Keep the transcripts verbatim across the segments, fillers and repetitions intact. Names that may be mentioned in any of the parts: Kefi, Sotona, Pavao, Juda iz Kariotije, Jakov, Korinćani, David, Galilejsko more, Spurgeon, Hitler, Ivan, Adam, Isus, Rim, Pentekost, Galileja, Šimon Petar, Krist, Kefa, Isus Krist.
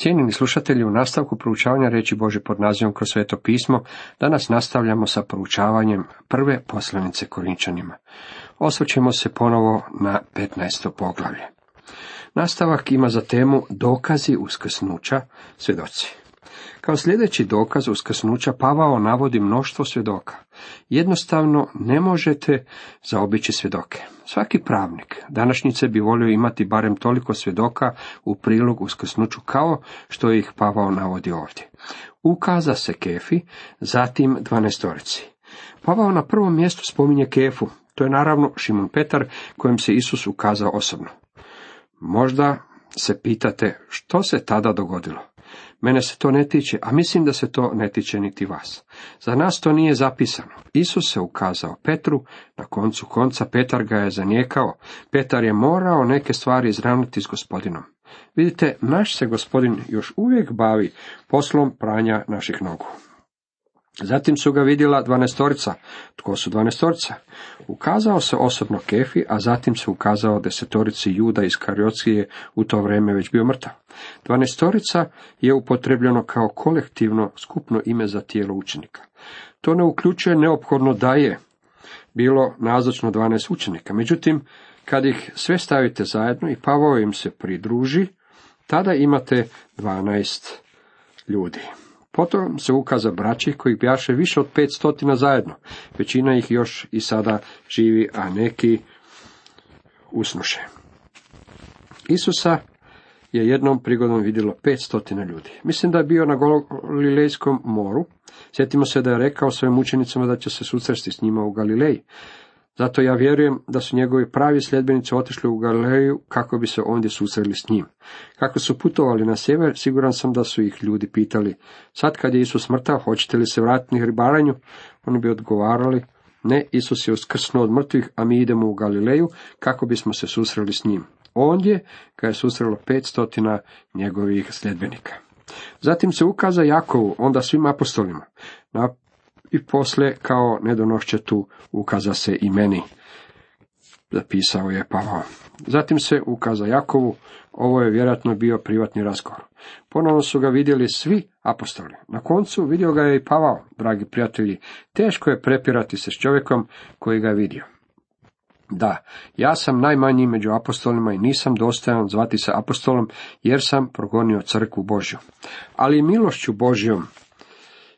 Cijenjeni slušatelji, u nastavku proučavanja riječi Božje pod nazivom Kroz sveto pismo, danas nastavljamo sa proučavanjem prve poslanice Korinćanima. Osvrćemo se ponovo na petnaesto poglavlje. Nastavak ima za temu dokazi uskrsnuća, svjedoci. Kao sljedeći dokaz uskrsnuća Pavao navodi mnoštvo svjedoka. Jednostavno ne možete zaobići svjedoke. Svaki pravnik današnjice bi volio imati barem toliko svjedoka u prilogu uskrsnuću kao što ih Pavao navodi ovdje. Ukaza se Kefi, zatim dvanaestorici. Pavao na prvom mjestu spominje Kefu, to je naravno Šimon Petar kojem se Isus ukazao osobno. Možda se pitate što se tada dogodilo. Mene se to ne tiče, a mislim da se to ne tiče niti vas. Za nas to nije zapisano. Isus se ukazao Petru, na koncu konca Petar ga je zanijekao. Petar je morao neke stvari izravnati s Gospodinom. Vidite, naš se Gospodin još uvijek bavi poslom pranja naših nogu. Zatim su ga vidjela dvanaestorica. Tko su dvanaestorica? Ukazao se osobno Kefi, a zatim se ukazao desetorici Juda iz Kariotije, u to vrijeme već bio mrtav. Dvanaestorica je upotrebljeno kao kolektivno skupno ime za tijelo učenika. To ne uključuje neophodno da je bilo nazočno dvanaest učenika. Međutim, kad ih sve stavite zajedno i Pavao im se pridruži, tada imate dvanaest ljudi. Potom se ukaza braći koji bjaše više od pet stotina zajedno. Većina ih još i sada živi, a neki usnuše. Isusa je jednom prigodom vidjelo pet stotina ljudi. Mislim da je bio na Galilejskom moru. Sjetimo se da je rekao svojim učenicima da će se susresti s njima u Galileji. Zato ja vjerujem da su njegovi pravi sljedbenici otišli u Galileju kako bi se ondje susreli s njim. Kako su putovali na sjever, siguran sam da su ih ljudi pitali, sad kad je Isus mrtav, hoćete li se vratiti ribaranju? Oni bi odgovarali, ne, Isus je uskrsnuo od mrtvih, a mi idemo u Galileju kako bismo se susreli s njim. Ondje ga je susrelo pet stotina njegovih sljedbenika. Zatim se ukaza Jakovu, onda svim apostolima. Na I posle, kao nedonoščetu, ukaza se i meni, zapisao je Pavao. Zatim se ukaza Jakovu, ovo je vjerojatno bio privatni razgovor. Ponovno su ga vidjeli svi apostoli. Na koncu vidio ga je i Pavao, dragi prijatelji, teško je prepirati se s čovjekom koji ga je vidio. Da, ja sam najmanji među apostolima i nisam dostojan zvati se apostolom, jer sam progonio crkvu Božju. Ali milošću Božjom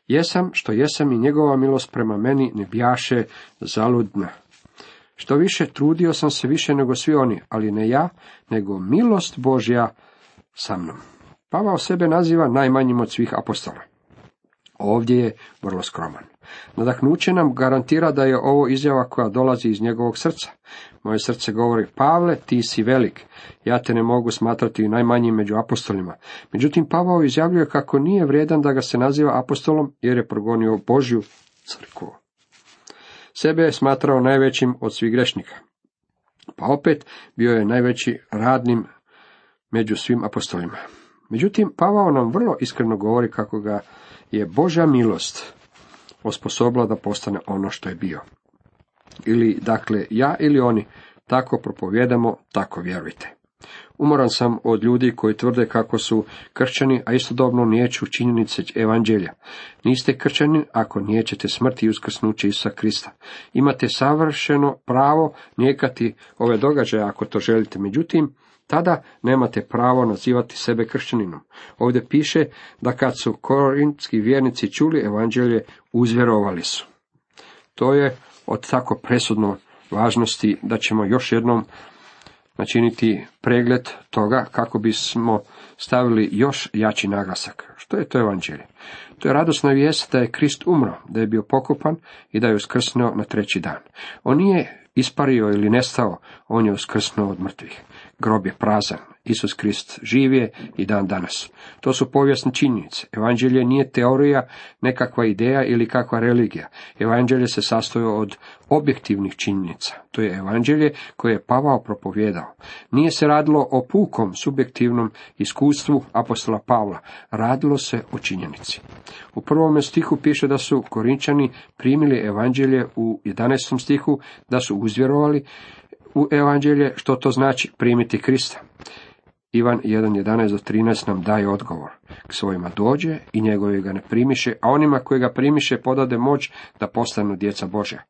jesam što jesam i njegova milost prema meni ne bijaše zaludna. Što više, trudio sam se više nego svi oni, ali ne ja, nego milost Božja sa mnom. Pavao sebe naziva najmanjim od svih apostola. Ovdje je vrlo skroman. Nadahnuće nam garantira da je ovo izjava koja dolazi iz njegovog srca. Moje srce govori, Pavle, ti si velik, ja te ne mogu smatrati najmanjim među apostolima. Međutim, Pavao izjavljuje kako nije vrijedan da ga se naziva apostolom jer je progonio Božju crkvu. Sebe je smatrao najvećim od svih grešnika, pa opet bio je najveći radnim među svim apostolima. Međutim, Pavao nam vrlo iskreno govori kako ga je Božja milost osposobila da postane ono što je bio. Ili, dakle, ja ili oni, tako propovijedamo, tako vjerujte. Umoran sam od ljudi koji tvrde kako su kršćani, a istodobno niječu činjenice evanđelja. Niste kršćani ako niječete smrti i uskrsnuće Isusa Krista. Imate savršeno pravo nijekati ove događaje ako to želite. Međutim, tada nemate pravo nazivati sebe kršćaninom. Ovdje piše da kad su korintski vjernici čuli evanđelje, uzvjerovali su. To je od tako presudno važnosti da ćemo još jednom načiniti pregled toga kako bismo stavili još jači naglasak. Što je to evanđelje? To je radosna vijest da je Krist umro, da je bio pokopan i da je uskrsnuo na treći dan. On nije ispario ili nestao, on je uskrsnuo od mrtvih. Grob je prazan, Isus Krist živ je i dan danas. To su povijesne činjenice. Evanđelje nije teorija, nekakva ideja ili kakva religija. Evanđelje se sastoji od objektivnih činjenica. To je evanđelje koje je Pavao propovijedao. Nije se radilo o pukom subjektivnom iskustvu apostola Pavla. Radilo se o činjenici. U prvom stihu piše da su Korinćani primili evanđelje, u jedanaestom stihu da su uzvjerovali u evanđelje. Što to znači primiti Krista? Ivan jedan jedanaest do trinaest nam daje odgovor. K svojima dođe i njegovi ga ne primiše, a onima koji ga primiše podade moć da postanu djeca Božja.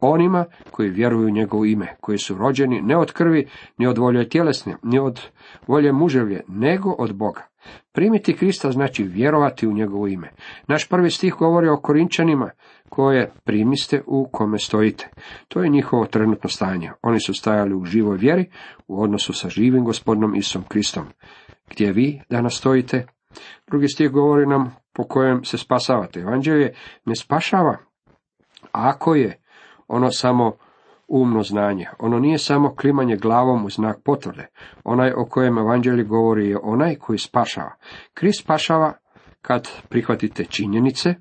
Onima koji vjeruju u njegovo ime, koji su rođeni ne od krvi, ni od volje tjelesne, ni od volje muževlje, nego od Boga. Primiti Krista znači vjerovati u njegovo ime. Naš prvi stih govori o Korinćanima koje primiste u kome stojite. To je njihovo trenutno stanje. Oni su stajali u živoj vjeri u odnosu sa živim gospodinom Isusom Kristom. Gdje vi danas stojite? Drugi stih govori nam po kojem se spasavate. Evanđelje ne spašava ako je ono samo umno znanje. Ono nije samo klimanje glavom u znak potvrde. Onaj o kojem evanđelje govori je onaj koji spašava. Krist spašava kad prihvatite činjenice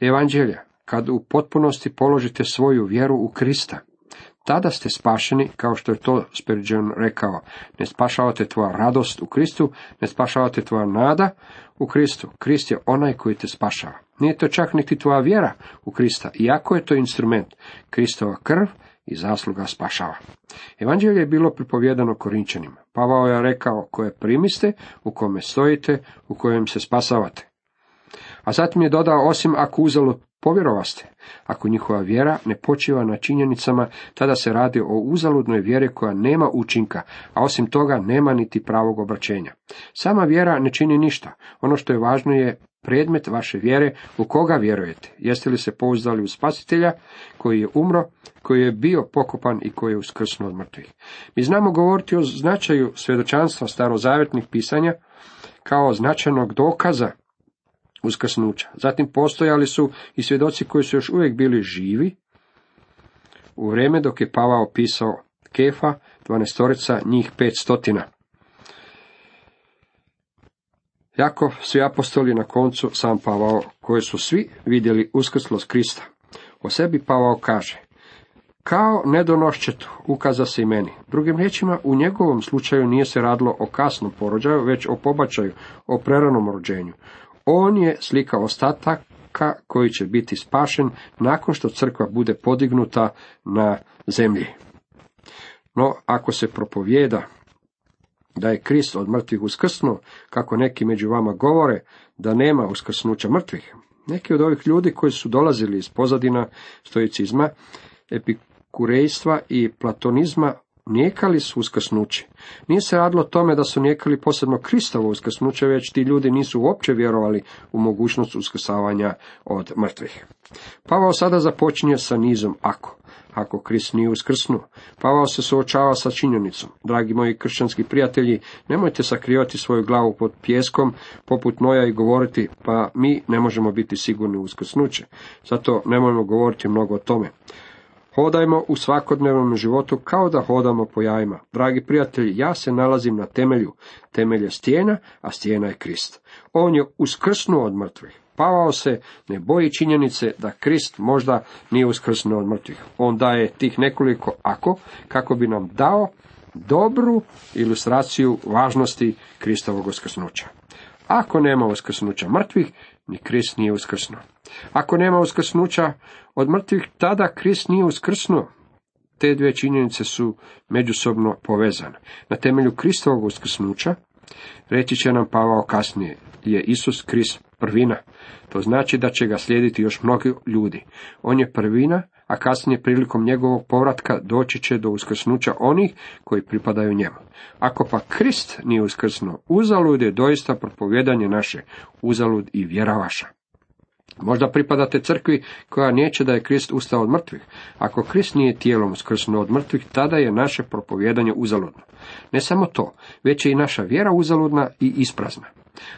evanđelja, kad u potpunosti položite svoju vjeru u Krista. Tada ste spašeni, kao što je to Spurgeon rekao. Ne spašavate tvoja radost u Kristu, ne spašavate tvoja nada u Kristu. Krist je onaj koji te spašava. Nije to čak niti tvoja vjera u Krista, iako je to instrument. Kristova krv i zasluga spašava. Evanđelje je bilo pripovjedano Korinćanima. Pavao je rekao, koje primiste, u kome stojite, u kojem se spasavate. A zatim je dodao, osim ako uzalud povjerovaste. Ako njihova vjera ne počiva na činjenicama, tada se radi o uzaludnoj vjeri koja nema učinka, a osim toga nema niti pravog obraćenja. Sama vjera ne čini ništa. Ono što je važno je predmet vaše vjere u koga vjerujete. Jeste li se pouzdali u Spasitelja koji je umro, koji je bio pokopan i koji je uskrsnuo od mrtvih. Mi znamo govoriti o značaju svjedočanstva starozavjetnih pisanja kao značajnog dokaza uskrsnuća. Zatim postojali su i svjedoci koji su još uvijek bili živi u vrijeme dok je Pavao pisao Kefa, dvanaestorica, njih petstotina. Jakov, svi apostoli, na koncu sam Pavao, koji su svi vidjeli uskrslost Krista. O sebi Pavao kaže, kao nedonoščetu ukaza se i meni. Drugim riječima, u njegovom slučaju nije se radilo o kasnom porođaju, već o pobačaju, o preranom rođenju. On je slika ostataka koji će biti spašen nakon što crkva bude podignuta na zemlji. No, ako se propovijeda da je Krist od mrtvih uskrsnuo, kako neki među vama govore da nema uskrsnuća mrtvih, neki od ovih ljudi koji su dolazili iz pozadina stoicizma, epikurejstva i platonizma, nijekali su uskrsnuće. Nije se radilo tome da su nijekali posebno Kristovo uskrsnuće, već ti ljudi nisu uopće vjerovali u mogućnost uskrsavanja od mrtvih. Pavao sada započinje sa nizom ako. Ako Krist nije uskrsnuo, Pavao se suočava sa činjenicom. Dragi moji kršćanski prijatelji, nemojte sakrivati svoju glavu pod pijeskom poput Noja i govoriti, pa mi ne možemo biti sigurni u uskrsnuće. Zato nemojmo govoriti mnogo o tome. Hodajmo u svakodnevnom životu kao da hodamo po jajima. Dragi prijatelji, ja se nalazim na temelju. Temelj je stijena, a stijena je Krist. On je uskrsnuo od mrtvih. Pavao se ne boji činjenice da Krist možda nije uskrsnuo od mrtvih. On daje tih nekoliko ako, kako bi nam dao dobru ilustraciju važnosti Kristovog uskrsnuća. Ako nema uskrsnuća mrtvih, ni Krist nije uskrsnuo. Ako nema uskrsnuća od mrtvih, tada Krist nije uskrsnuo. Te dvije činjenice su međusobno povezane. Na temelju Kristovog uskrsnuća, reći će nam Pavao kasnije, je Isus Krist prvina. To znači da će ga slijediti još mnogi ljudi. On je prvina, a kasnije prilikom njegovog povratka doći će do uskrsnuća onih koji pripadaju njemu. Ako pa Krist nije uskrsnuo, uzalud je doista propovijedanje naše, uzalud i vjera vaša. Možda pripadate crkvi koja neće da je Krist ustao od mrtvih. Ako Krist nije tijelom uskrsnuo od mrtvih, tada je naše propovijedanje uzaludno. Ne samo to, već je i naša vjera uzaludna i isprazna.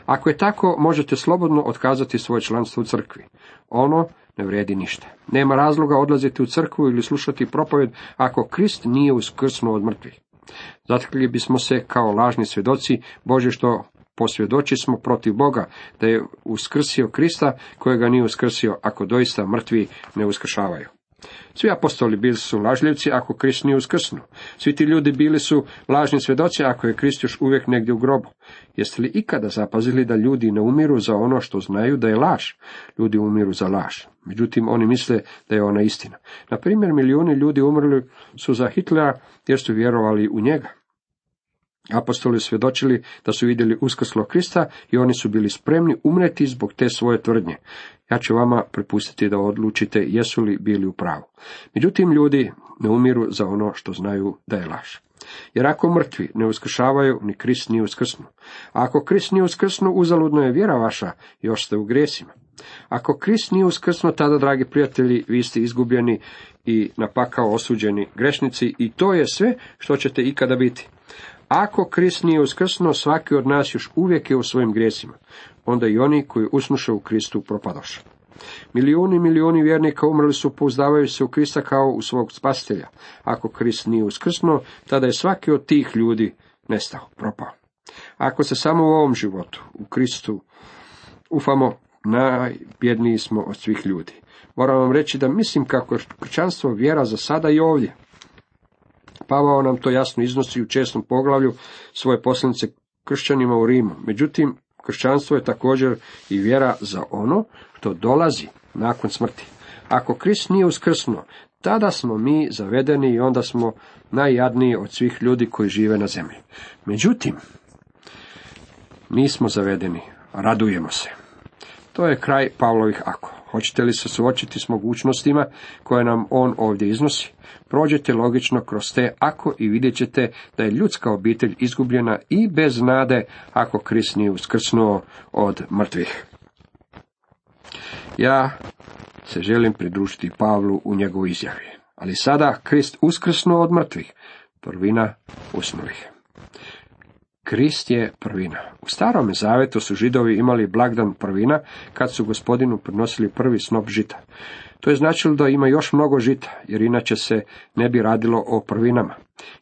Ako je tako, možete slobodno otkazati svoje članstvo u crkvi. Ono ne vrijedi ništa. Nema razloga odlaziti u crkvu ili slušati propovjed ako Krist nije uskrsnuo od mrtvih. Zatekli bismo se kao lažni svjedoci Božje što posvjedoči smo protiv Boga da je uskrsio Krista kojega nije uskrsio ako doista mrtvi ne uskršavaju. Svi apostoli bili su lažljivci ako Krist nije uskrsnuo. Svi ti ljudi bili su lažni svjedoci ako je Krist još uvijek negdje u grobu. Jeste li ikada zapazili da ljudi ne umiru za ono što znaju da je laž? Ljudi umiru za laž. Međutim, oni misle da je ona istina. Na primjer, milijuni ljudi umrli su za Hitlera jer su vjerovali u njega. Apostoli svjedočili da su vidjeli uskrslog Krista i oni su bili spremni umreti zbog te svoje tvrdnje. Ja ću vama prepustiti da odlučite jesu li bili u pravu. Međutim, ljudi ne umiru za ono što znaju da je laž. Jer ako mrtvi ne uskršavaju, ni Krist nije uskrsnu. A ako Krist nije uskrsnu, uzaludno je vjera vaša, još ste u grijesima. Ako Krist nije uskrsnu, tada, dragi prijatelji, vi ste izgubljeni i napakao osuđeni grešnici i to je sve što ćete ikada biti. Ako Krist nije uskrsnuo, svaki od nas još uvijek je u svojim grijesima. Onda i oni koji usnuše u Kristu propadoše. Milijuni i milijuni vjernika umrli su pouzdavajući se u Krista kao u svog spasitelja. Ako Krist nije uskrsnuo, tada je svaki od tih ljudi nestao, propao. Ako se samo u ovom životu, u Kristu, ufamo, najbjedniji smo od svih ljudi. Moram vam reći da mislim kako je kršćanstvo vjera za sada i ovdje. Pavao nam to jasno iznosi u česnom poglavlju svoje poslanice kršćanima u Rimu. Međutim, kršćanstvo je također i vjera za ono što dolazi nakon smrti. Ako Krist nije uskrsnuo, tada smo mi zavedeni i onda smo najjadniji od svih ljudi koji žive na zemlji. Međutim, nismo zavedeni, radujemo se. To je kraj Pavlovih ako. Hoćete li se suočiti s mogućnostima koje nam on ovdje iznosi? Prođete logično kroz te ako i vidjet ćete da je ljudska obitelj izgubljena i bez nade ako Krist nije uskrsnuo od mrtvih. Ja se želim pridružiti Pavlu u njegovoj izjavi. Ali sada Krist uskrsnuo od mrtvih. Prvina usnulih. Krist je prvina. U starome zavetu su Židovi imali blagdan prvina kad su gospodinu prinosili prvi snop žita. To je značilo da ima još mnogo žita, jer inače se ne bi radilo o prvinama.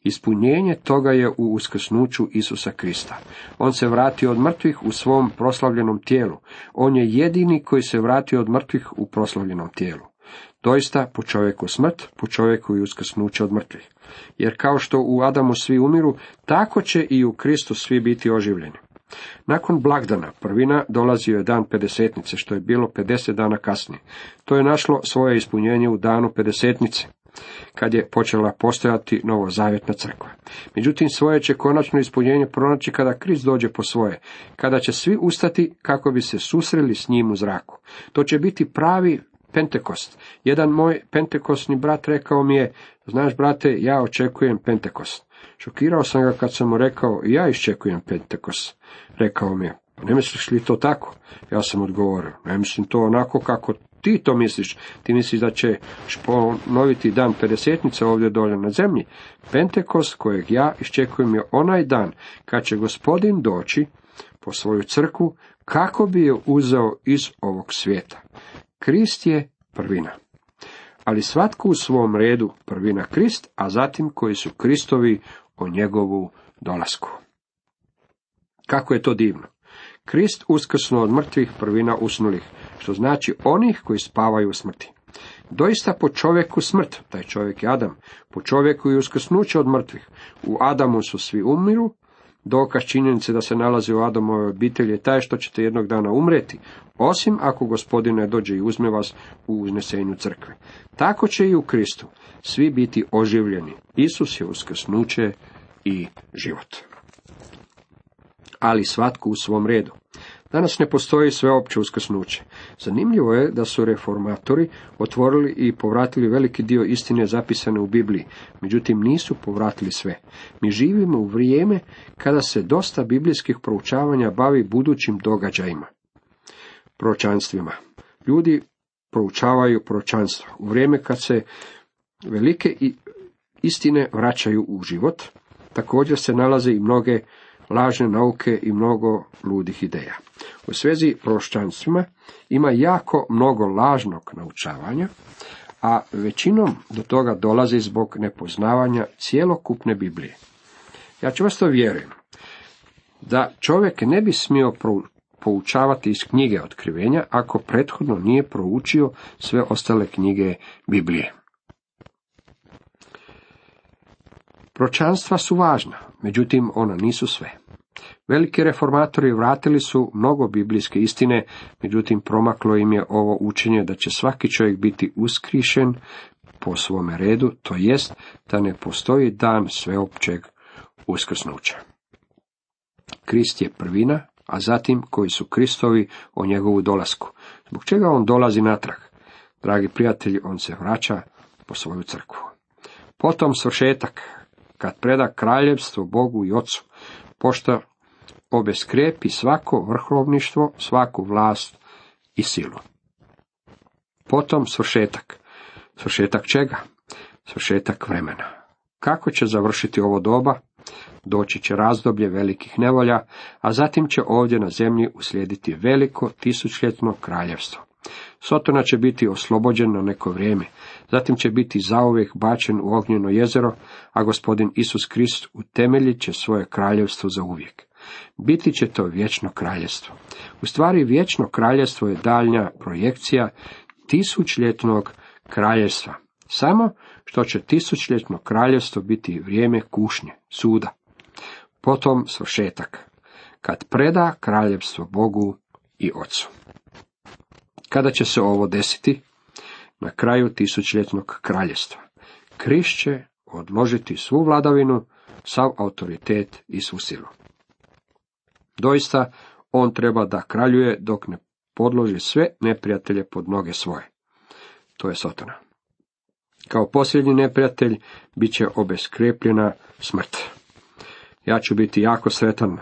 Ispunjenje toga je u uskrsnuću Isusa Krista. On se vratio od mrtvih u svom proslavljenom tijelu. On je jedini koji se vratio od mrtvih u proslavljenom tijelu. Doista, po čovjeku smrt, po čovjeku i uskrsnuće od mrtvih. Jer kao što u Adamu svi umiru, tako će i u Kristu svi biti oživljeni. Nakon blagdana prvina dolazio je dan pedesetnice, što je bilo pedeset dana kasnije. To je našlo svoje ispunjenje u danu pedesetnice, kad je počela postojati novozavjetna crkva. Međutim, svoje će konačno ispunjenje pronaći kada Krist dođe po svoje, kada će svi ustati kako bi se susreli s njim u zraku. To će biti pravi Pentekost. Jedan moj pentekostni brat rekao mi je, znaš brate, ja očekujem Pentekost. Šokirao sam ga kad sam mu rekao, ja iščekujem Pentekost. Rekao mi je, pa ne misliš li to tako? Ja sam odgovorio, ne mislim to onako kako ti to misliš. Ti misliš da ćeš ponoviti dan pedesetnice ovdje dolje na zemlji. Pentekost kojeg ja iščekujem je onaj dan kad će gospodin doći po svoju crkvu kako bi je uzeo iz ovog svijeta. Krist je prvina, ali svatko u svom redu prvina Krist, a zatim koji su Kristovi o njegovu dolasku. Kako je to divno! Krist uskrsnuo od mrtvih, prvina usnulih, što znači onih koji spavaju u smrti. Doista po čovjeku smrt, taj čovjek je Adam, po čovjeku i uskrsnuće od mrtvih. U Adamu su svi umiru, dokaz činjenice da se nalazi u Adamove obitelji je taj što ćete jednog dana umreti, osim ako gospodin ne dođe i uzme vas u uznesenju crkve. Tako će i u Kristu svi biti oživljeni. Isus je uskrsnuće i život. Ali svatko u svom redu. Danas ne postoji sveopće uskrsnuće. Zanimljivo je da su reformatori otvorili i povratili veliki dio istine zapisane u Bibliji, međutim nisu povratili sve. Mi živimo u vrijeme kada se dosta biblijskih proučavanja bavi budućim događajima, proročanstvima. Ljudi proučavaju proročanstva u vrijeme kad se velike istine vraćaju u život. Također se nalaze i mnoge lažne nauke i mnogo ludih ideja. U svezi proročanstvima ima jako mnogo lažnog naučavanja, a većinom do toga dolazi zbog nepoznavanja cjelokupne Biblije. Ja čvrsto vjerujem da čovjek ne bi smio poučavati iz knjige Otkrivenja ako prethodno nije proučio sve ostale knjige Biblije. Proročanstva su važna, međutim ona nisu sve. Veliki reformatori vratili su mnogo biblijske istine, međutim promaklo im je ovo učenje da će svaki čovjek biti uskrišen po svome redu, to jest da ne postoji dan sveopćeg uskrsnuća. Krist je prvina, a zatim koji su Kristovi o njegovu dolasku. Zbog čega on dolazi natrag? Dragi prijatelji, on se vraća po svoju crkvu. Potom svršetak, kad preda kraljevstvo Bogu i Ocu, pošto obeskrepi svako vrhovništvo, svaku vlast i silu. Potom svršetak. Svršetak čega? Svršetak vremena. Kako će završiti ovo doba? Doći će razdoblje velikih nevolja, a zatim će ovdje na zemlji uslijediti veliko tisućljetno kraljevstvo. Sotona će biti oslobođen na neko vrijeme, zatim će biti zauvijek bačen u ognjeno jezero, a gospodin Isus Krist utemeljit će svoje kraljevstvo za uvijek. Biti će to vječno kraljevstvo. U stvari, vječno kraljevstvo je daljnja projekcija tisućljetnog kraljevstva. Samo što će tisućljetno kraljevstvo biti vrijeme kušnje, suda. Potom svršetak, kad preda kraljevstvo Bogu i Ocu. Kada će se ovo desiti? Na kraju tisućljetnog kraljevstva. Krist će odložiti svu vladavinu, sav autoritet i svu silu. Doista, on treba da kraljuje dok ne podloži sve neprijatelje pod noge svoje. To je Sotona. Kao posljednji neprijatelj bit će obeskrepljena smrt. Ja ću biti jako sretan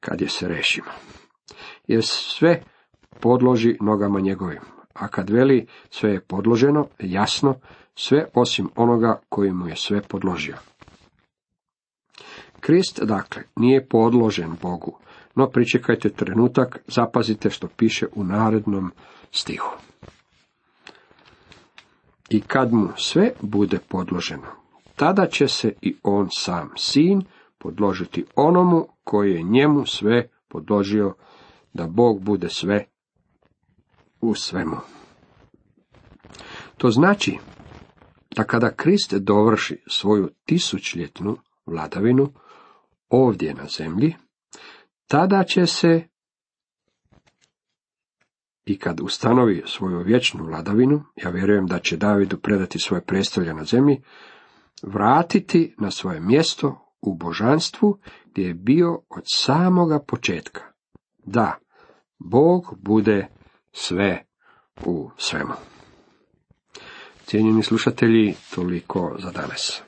kad je se rešimo. Jer sve podloži nogama njegovim. A kad veli sve je podloženo, jasno, sve osim onoga koji mu je sve podložio. Krist, dakle, nije podložen Bogu, no pričekajte trenutak, zapazite što piše u narednom stihu. I kad mu sve bude podloženo, tada će se i on sam, sin, podložiti onomu koji je njemu sve podložio, da Bog bude sve u svemu. To znači da kada Krist dovrši svoju tisućljetnu vladavinu ovdje na zemlji, tada će se i kad ustanovi svoju vječnu vladavinu, ja vjerujem da će Davidu predati svoje predstavlje na zemlji, vratiti na svoje mjesto u božanstvu gdje je bio od samoga početka. Da, Bog bude sve u svemu. Cijenjeni slušatelji, toliko za danas.